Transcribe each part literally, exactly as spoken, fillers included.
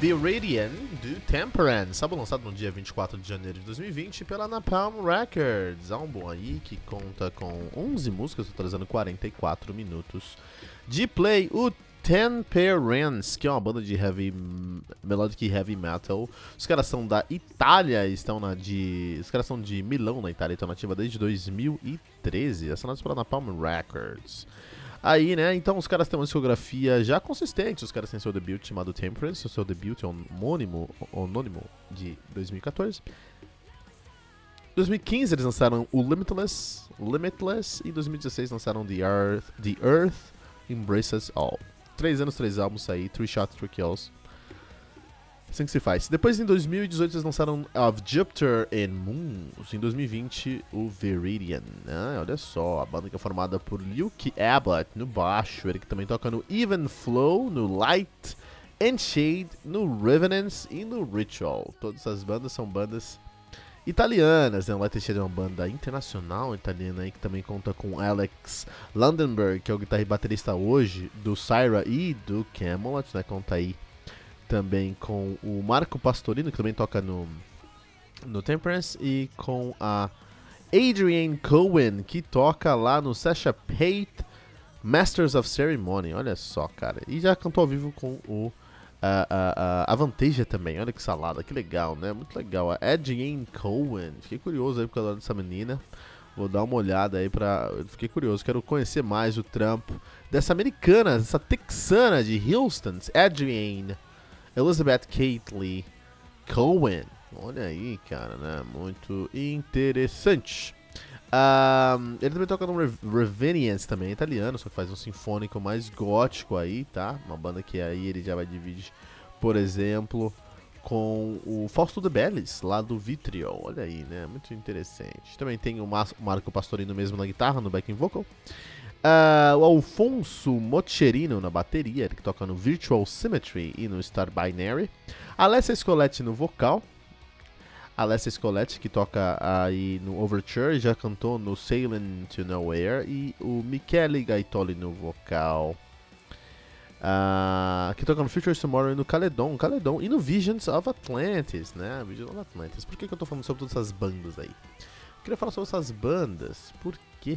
Viridian, do Temperance, álbum lançado no dia vinte e quatro de janeiro de dois mil e vinte pela Napalm Records. Álbum aí que conta com onze músicas, totalizando quarenta e quatro minutos de play. O Temperance, que é uma banda de heavy melodic heavy metal. Os caras são da Itália, estão na de, os caras são de Milão, na Itália, estão nativa desde dois mil e treze, assinados pela Napalm Records. Aí, né, então os caras têm uma discografia já consistente, os caras têm seu debut chamado Temperance, o seu debut homônimo, homônimo de dois mil e quatorze. Em dois mil e quinze eles lançaram o Limitless, Limitless e em dois mil e dezesseis lançaram The Earth, The Earth Embraces All. Três anos, três álbuns aí, Three Shots, Three Kills. Assim que se faz. Depois, em dois mil e dezoito, eles lançaram Of Jupiter and Moons. Em dois mil e vinte, o Viridian. Ah, olha só, a banda que é formada por Luke Abbott no baixo, ele que também toca no Even Flow, no Light and Shade, no Revenance e no Ritual. Todas essas bandas são bandas italianas, né? O Light and Shade é uma banda internacional italiana aí que também conta com Alex Landenberg, que é o guitarra e baterista hoje do Syrah e do Camelot, né? Conta aí também com o Marco Pastorino, que também toca no, no Temperance, e com a Adrienne Cohen, que toca lá no Sascha Paeth Masters of Ceremony. Olha só, cara. E já cantou ao vivo com o a, a, a Avantasia também. Olha que salada, que legal, né? Muito legal. A Adrienne Cohen. Fiquei curioso aí por causa dessa menina. Vou dar uma olhada aí pra... Fiquei curioso, quero conhecer mais o trampo dessa americana, dessa texana de Houston, Adrienne Elizabeth Cately Cohen. Olha aí, cara, né? Muito interessante. Um, ele também toca no Re Revenance, também é italiano, só que faz um sinfônico mais gótico aí, tá? Uma banda que aí ele já vai dividir, por exemplo, com o Fausto de Bellis, lá do Vitriol. Olha aí, né? Muito interessante. Também tem o Mas Marco Pastorino mesmo na guitarra, no backing vocal. Uh, o Alfonso Mocherino na bateria, ele que toca no Virtual Symmetry e no Star Binary. Alessa Scoletti no vocal. Alessa Scoletti, que toca aí no Overture, já cantou no Sailing to Nowhere. E o Michele Gaitoli no vocal. Uh, que toca no Future Tomorrow e no Caledon, Caledon. E no Visions of Atlantis, né? Visions of Atlantis. Por que, que eu tô falando sobre todas essas bandas aí? Eu queria falar sobre essas bandas, por quê?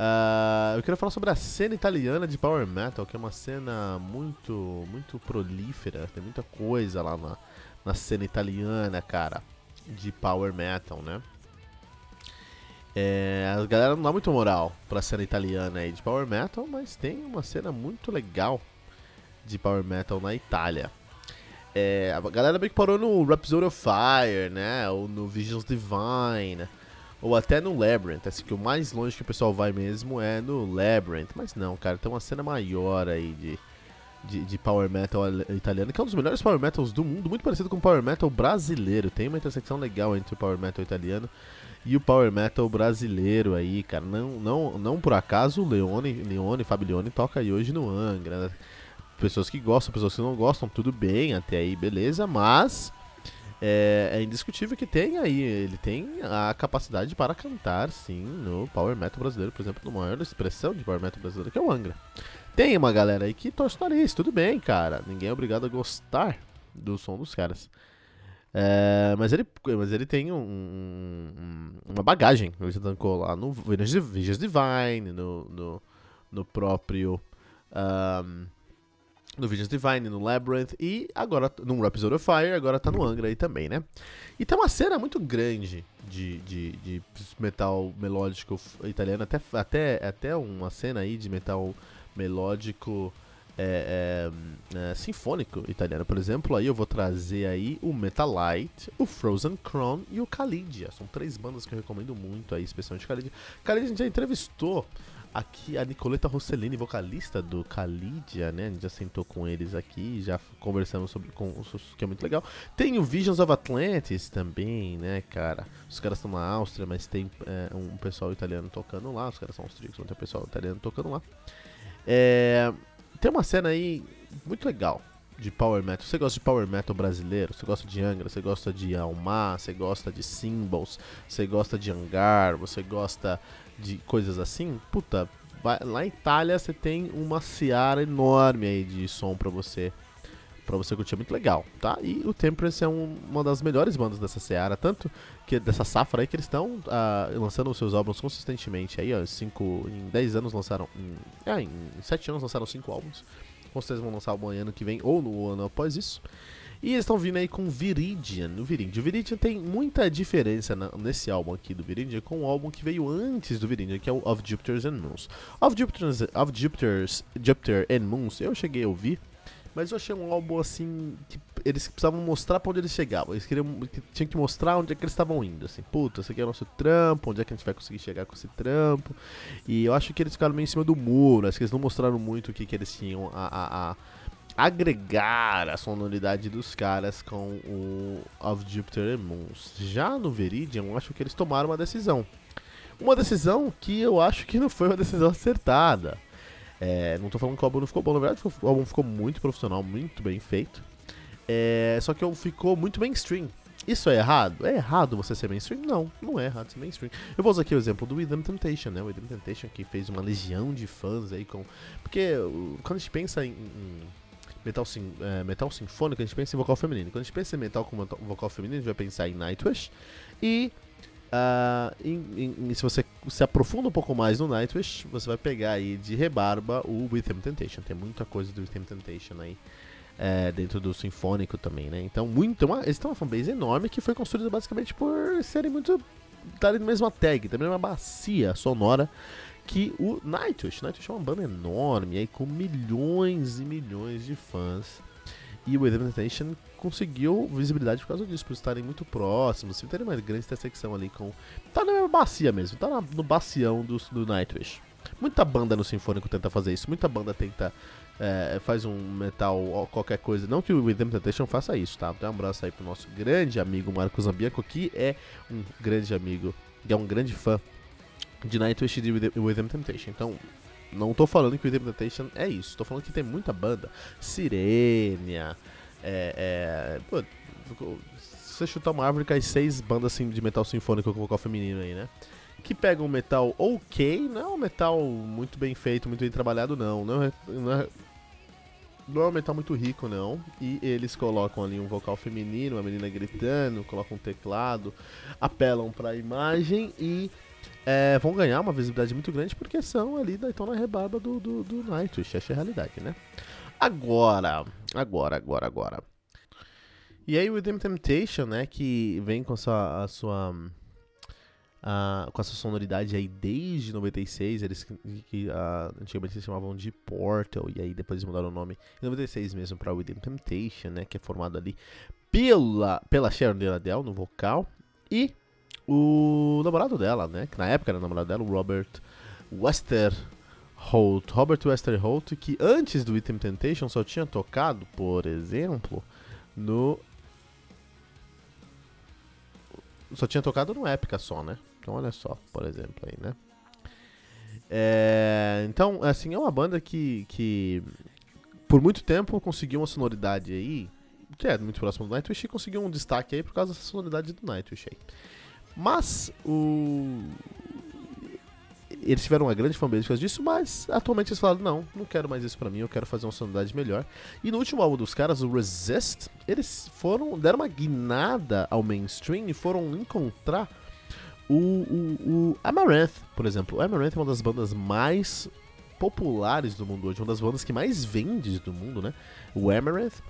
Uh, eu quero falar sobre a cena italiana de Power Metal, que é uma cena muito, muito prolífera. Tem muita coisa lá na, na cena italiana, cara, de Power Metal, né? É, a galera não dá muito moral pra cena italiana aí de Power Metal, mas tem uma cena muito legal de Power Metal na Itália. É, a galera meio que parou no Rhapsody of Fire, né? Ou no Visions Divine, ou até no Labyrinth, assim que o mais longe que o pessoal vai mesmo é no Labyrinth. Mas não, cara, tem uma cena maior aí de, de, de Power Metal italiano, que é um dos melhores Power Metals do mundo, muito parecido com o Power Metal brasileiro. Tem uma intersecção legal entre o Power Metal italiano e o Power Metal brasileiro aí, cara. Não, não, não por acaso o Leone, Leone, Fábio Leone toca aí hoje no Angra. Pessoas que gostam, pessoas que não gostam, tudo bem, até aí beleza, mas... É, é indiscutível que tem aí, ele tem a capacidade para cantar, sim, no Power Metal brasileiro, por exemplo, na maior expressão de Power Metal brasileiro, que é o Angra. Tem uma galera aí que torce o nariz, tudo bem, cara, ninguém é obrigado a gostar do som dos caras. É, mas, ele, mas ele tem um, um, uma bagagem, ele se tancou lá no Visions Divine, no, no, no próprio... Um, no Visions Divine, no Labyrinth e agora no Rhapsody of Fire, agora tá no Angra aí também, né? E tem uma cena muito grande de, de, de metal melódico italiano, até, até, até uma cena aí de metal melódico é, é, é, sinfônico italiano. Por exemplo, aí eu vou trazer aí o Metalite, o Frozen Crown e o Kalidia. São três bandas que eu recomendo muito aí, especialmente Kalidia. Kalidia a gente já entrevistou Aqui a Nicoleta Rossellini, vocalista do Kalidia, né? A gente já sentou com eles aqui, já conversamos sobre com o que é muito legal. Tem o Visions of Atlantis também, né, cara? Os caras estão na Áustria, mas tem é, um pessoal italiano tocando lá. Os caras são austríacos, mas tem um pessoal italiano tocando lá. É, tem uma cena aí muito legal de Power Metal. Você gosta de Power Metal brasileiro? Você gosta de Angra? Você gosta de Almar? Você gosta de Symbols? Você gosta de Angar? Você gosta de coisas assim? Puta, vai, lá em Itália você tem uma seara enorme aí de som pra você, pra você curtir, muito legal, tá? E o Temperance é um, uma das melhores bandas dessa seara, tanto que dessa safra aí que eles estão ah, lançando os seus álbuns consistentemente aí, ó, cinco, em dez anos lançaram, em, é, em sete anos lançaram cinco álbuns. Com certeza vão lançar o ano que vem ou no ano após isso. E eles estão vindo aí com Viridian, o Viridian. O Viridian tem muita diferença na, nesse álbum aqui do Viridian com o álbum que veio antes do Viridian, que é o Of Jupiter and Moons. Of Jupiter, of Jupiter's, Jupiter and Moons eu cheguei a ouvir, mas eu achei um álbum assim que eles precisavam mostrar pra onde eles chegavam. Eles queriam, tinham que mostrar onde é que eles estavam indo, assim. Puta, esse aqui é o nosso trampo, onde é que a gente vai conseguir chegar com esse trampo. E eu acho que eles ficaram meio em cima do muro, acho que eles não mostraram muito o que, que eles tinham a... a, a agregar a sonoridade dos caras com o Of Jupiter and Moons. Já no Viridian, eu acho que eles tomaram uma decisão. Uma decisão que eu acho que não foi uma decisão acertada. É, não tô falando que o álbum não ficou bom, na verdade o álbum ficou muito profissional, muito bem feito. É, só que o álbum ficou muito mainstream. Isso é errado? É errado você ser mainstream? Não, não é errado ser mainstream. Eu vou usar aqui o exemplo do Within Temptation, né? O Within Temptation que fez uma legião de fãs aí com... Porque quando a gente pensa em... em Metal, sim, é, metal sinfônico, a gente pensa em vocal feminino. Quando a gente pensa em metal com vocal feminino, a gente vai pensar em Nightwish. E uh, em, em, se você se aprofunda um pouco mais no Nightwish, você vai pegar aí de rebarba o Within Temptation. Tem muita coisa do Within Temptation aí é, dentro do sinfônico também, né? Então, muito, uma, eles têm uma fanbase enorme que foi construída basicamente por serem muito... estarem na mesma tag, também uma bacia sonora que o Nightwish. Nightwish é uma banda enorme, aí com milhões e milhões de fãs. E o Within Temptation conseguiu visibilidade por causa disso, por estarem muito próximos, por terem uma grande intersecção ali com... Tá na mesma bacia mesmo, tá na, no bacião do, do Nightwish. Muita banda no sinfônico tenta fazer isso, muita banda tenta... É, faz um metal, qualquer coisa. Não que o Within Temptation faça isso, tá? Então um abraço aí pro nosso grande amigo Marco Zambianco, que é um grande amigo, que é um grande fã de Nightwish e Within Temptation. Então, não tô falando que Within Temptation é isso. Tô falando que tem muita banda. Sirenia. É, é, pô, se você chutar uma árvore, cai seis bandas assim, de metal sinfônico com vocal feminino aí, né? Que pega um metal ok. Não é um metal muito bem feito, muito bem trabalhado, não. Não é, não é, não é um metal muito rico, não. E eles colocam ali um vocal feminino, uma menina gritando, colocam um teclado, apelam pra imagem e... É, vão ganhar uma visibilidade muito grande porque são ali da na rebarba do, do, do Nightwish, essa é a realidade, né? Agora, agora, agora, agora. E aí o Within Temptation, né, que vem com a sua, a sua a, com essa sonoridade aí desde noventa e seis, eles que a, antigamente se chamavam de Portal, e aí depois mudaram o nome em noventa e seis mesmo para Within Temptation, né, que é formado ali pela, pela Sharon Delladell no vocal e o namorado dela, né? Que na época era o namorado dela, o Robert Westerholt. Robert Westerholt, que antes do Within Temptation só tinha tocado, por exemplo, no... Só tinha tocado no Epica só, né? Então olha só, por exemplo, aí, né? É... Então, assim, é uma banda que, que por muito tempo conseguiu uma sonoridade aí, que é muito próxima do Nightwish, e conseguiu um destaque aí por causa dessa sonoridade do Nightwish aí. Mas o... eles tiveram uma grande fanbase por causa disso, mas atualmente eles falaram, não, não quero mais isso pra mim, eu quero fazer uma sonoridade melhor. E no último álbum dos caras, o Resist, eles foram, deram uma guinada ao mainstream e foram encontrar o, o, o Amaranthe, por exemplo. O Amaranthe é uma das bandas mais populares do mundo hoje, uma das bandas que mais vende do mundo, né? O Amaranthe,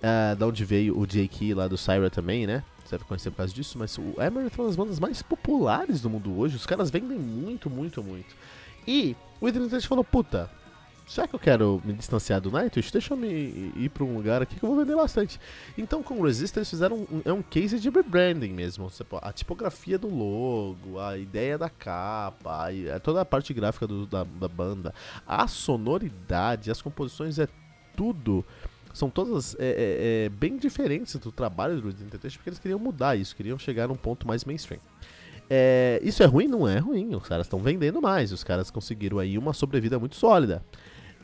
uh, da onde veio o J K lá do Syrah também, né? Você deve conhecer por causa disso, mas o Amaranthe é uma das bandas mais populares do mundo hoje. Os caras vendem muito, muito, muito. E o Within Temptation falou, puta, será que eu quero me distanciar do Nightwish? Deixa eu me ir para um lugar aqui que eu vou vender bastante. Então com o Resistance eles fizeram um, é um case de rebranding mesmo. A tipografia do logo, a ideia da capa, a, toda a parte gráfica do, da, da banda, a sonoridade, as composições, é tudo... São todas é, é, é, bem diferentes do trabalho do Within Temptation, porque eles queriam mudar isso, queriam chegar num ponto mais mainstream. É, isso é ruim? Não é ruim, os caras estão vendendo mais, os caras conseguiram aí uma sobrevida muito sólida.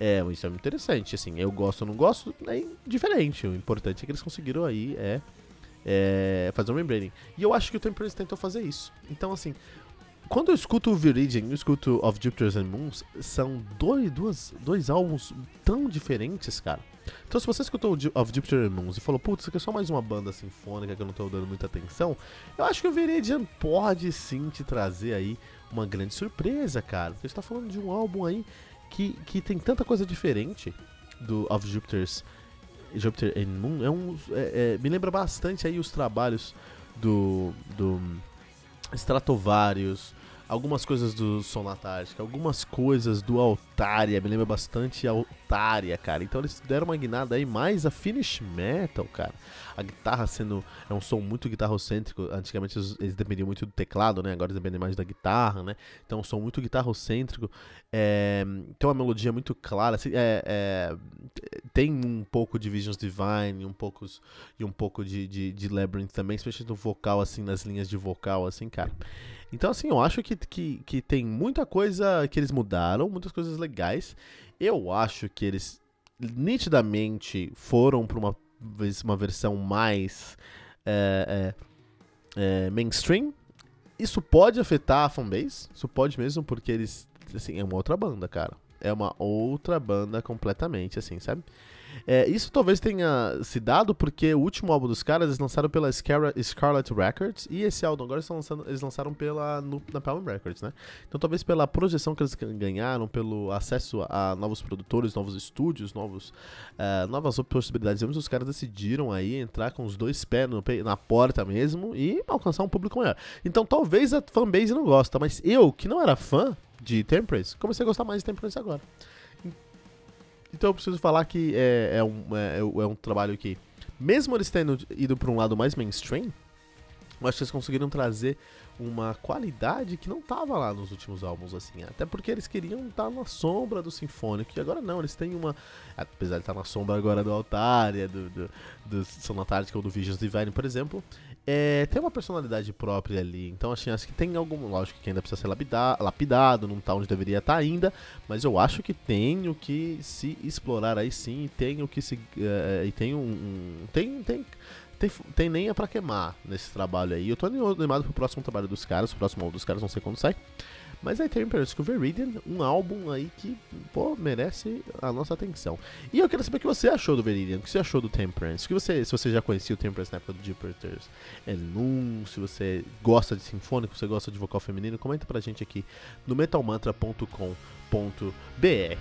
É, isso é muito interessante, assim, eu gosto ou não gosto, é indiferente, o importante é que eles conseguiram aí é, é, fazer um rebranding. E eu acho que o Temperance tentou fazer isso, então assim... Quando eu escuto o Viridian e eu escuto Of Jupiter and Moons, são dois, duas, dois álbuns tão diferentes, cara. Então se você escutou Of Jupiter and Moons e falou, putz, isso aqui é só mais uma banda sinfônica que eu não tô dando muita atenção, eu acho que o Viridian pode sim te trazer aí uma grande surpresa, cara. Porque a gente tá falando de um álbum aí que, que tem tanta coisa diferente do Of Jupiter's, Jupiter and Moon. É um, é, é, me lembra bastante aí os trabalhos do... do Stratovarius, algumas coisas do Sonata Arctica, algumas coisas do Altaria, me lembra bastante Altaria, cara. Então eles deram uma guinada aí mais a Finnish Metal, cara. A guitarra sendo... é um som muito guitarrocêntrico. Antigamente eles dependiam muito do teclado, né? Agora eles dependem mais da guitarra, né? Então é um som muito guitarrocêntrico. É... tem uma melodia muito clara. Assim, é, é... tem um pouco de Visions Divine um pouco... e um pouco de, de, de Labyrinth também, especialmente no vocal, assim, nas linhas de vocal, assim, cara. Então, assim, eu acho que, que, que tem muita coisa que eles mudaram, muitas coisas legais. Eu acho que eles nitidamente foram para uma, uma versão mais é, é, é, mainstream. Isso pode afetar a fanbase, isso pode mesmo, porque eles, assim, é uma outra banda, cara. É uma outra banda completamente, assim, sabe? É, isso talvez tenha se dado porque o último álbum dos caras eles lançaram pela Scarlet Records e esse álbum agora eles, lançando, eles lançaram pela Napalm Records, né? Então talvez pela projeção que eles ganharam, pelo acesso a novos produtores, novos estúdios, novos, uh, novas possibilidades, os caras decidiram aí entrar com os dois pés no, na porta mesmo e alcançar um público maior. Então talvez a fanbase não gosta, mas eu, que não era fã de Temperance, comecei a gostar mais de Temperance agora. Então eu preciso falar que é, é, um, é, é um trabalho que, mesmo eles tendo ido para um lado mais mainstream, eu acho que eles conseguiram trazer uma qualidade que não tava lá nos últimos álbuns, assim. Até porque eles queriam estar na sombra do sinfônico, e agora não, eles têm uma... apesar de estar na sombra agora do Altaria, do, do, do Sonata Arctica ou do Visions Divine, por exemplo, é, tem uma personalidade própria ali. Então assim, acho que tem algum... lógico que ainda precisa ser lapidado, lapidado não tá onde deveria estar ainda, mas eu acho que tem o que se explorar aí sim, e tem o que se... Uh, e tem um... um tem... tem Tem, tem lenha pra queimar nesse trabalho aí. Eu tô animado pro próximo trabalho dos caras, o próximo álbum dos caras, não sei quando sai. Mas aí tem o Temperance com Viridian, um álbum aí que, pô, merece a nossa atenção. E eu quero saber o que você achou do Viridian, o que você achou do Temperance, o que você, se você já conhecia o Temperance na época do Jupiter and Moon, se você gosta de sinfônico, se você gosta de vocal feminino, comenta pra gente aqui no metal mantra ponto com ponto br.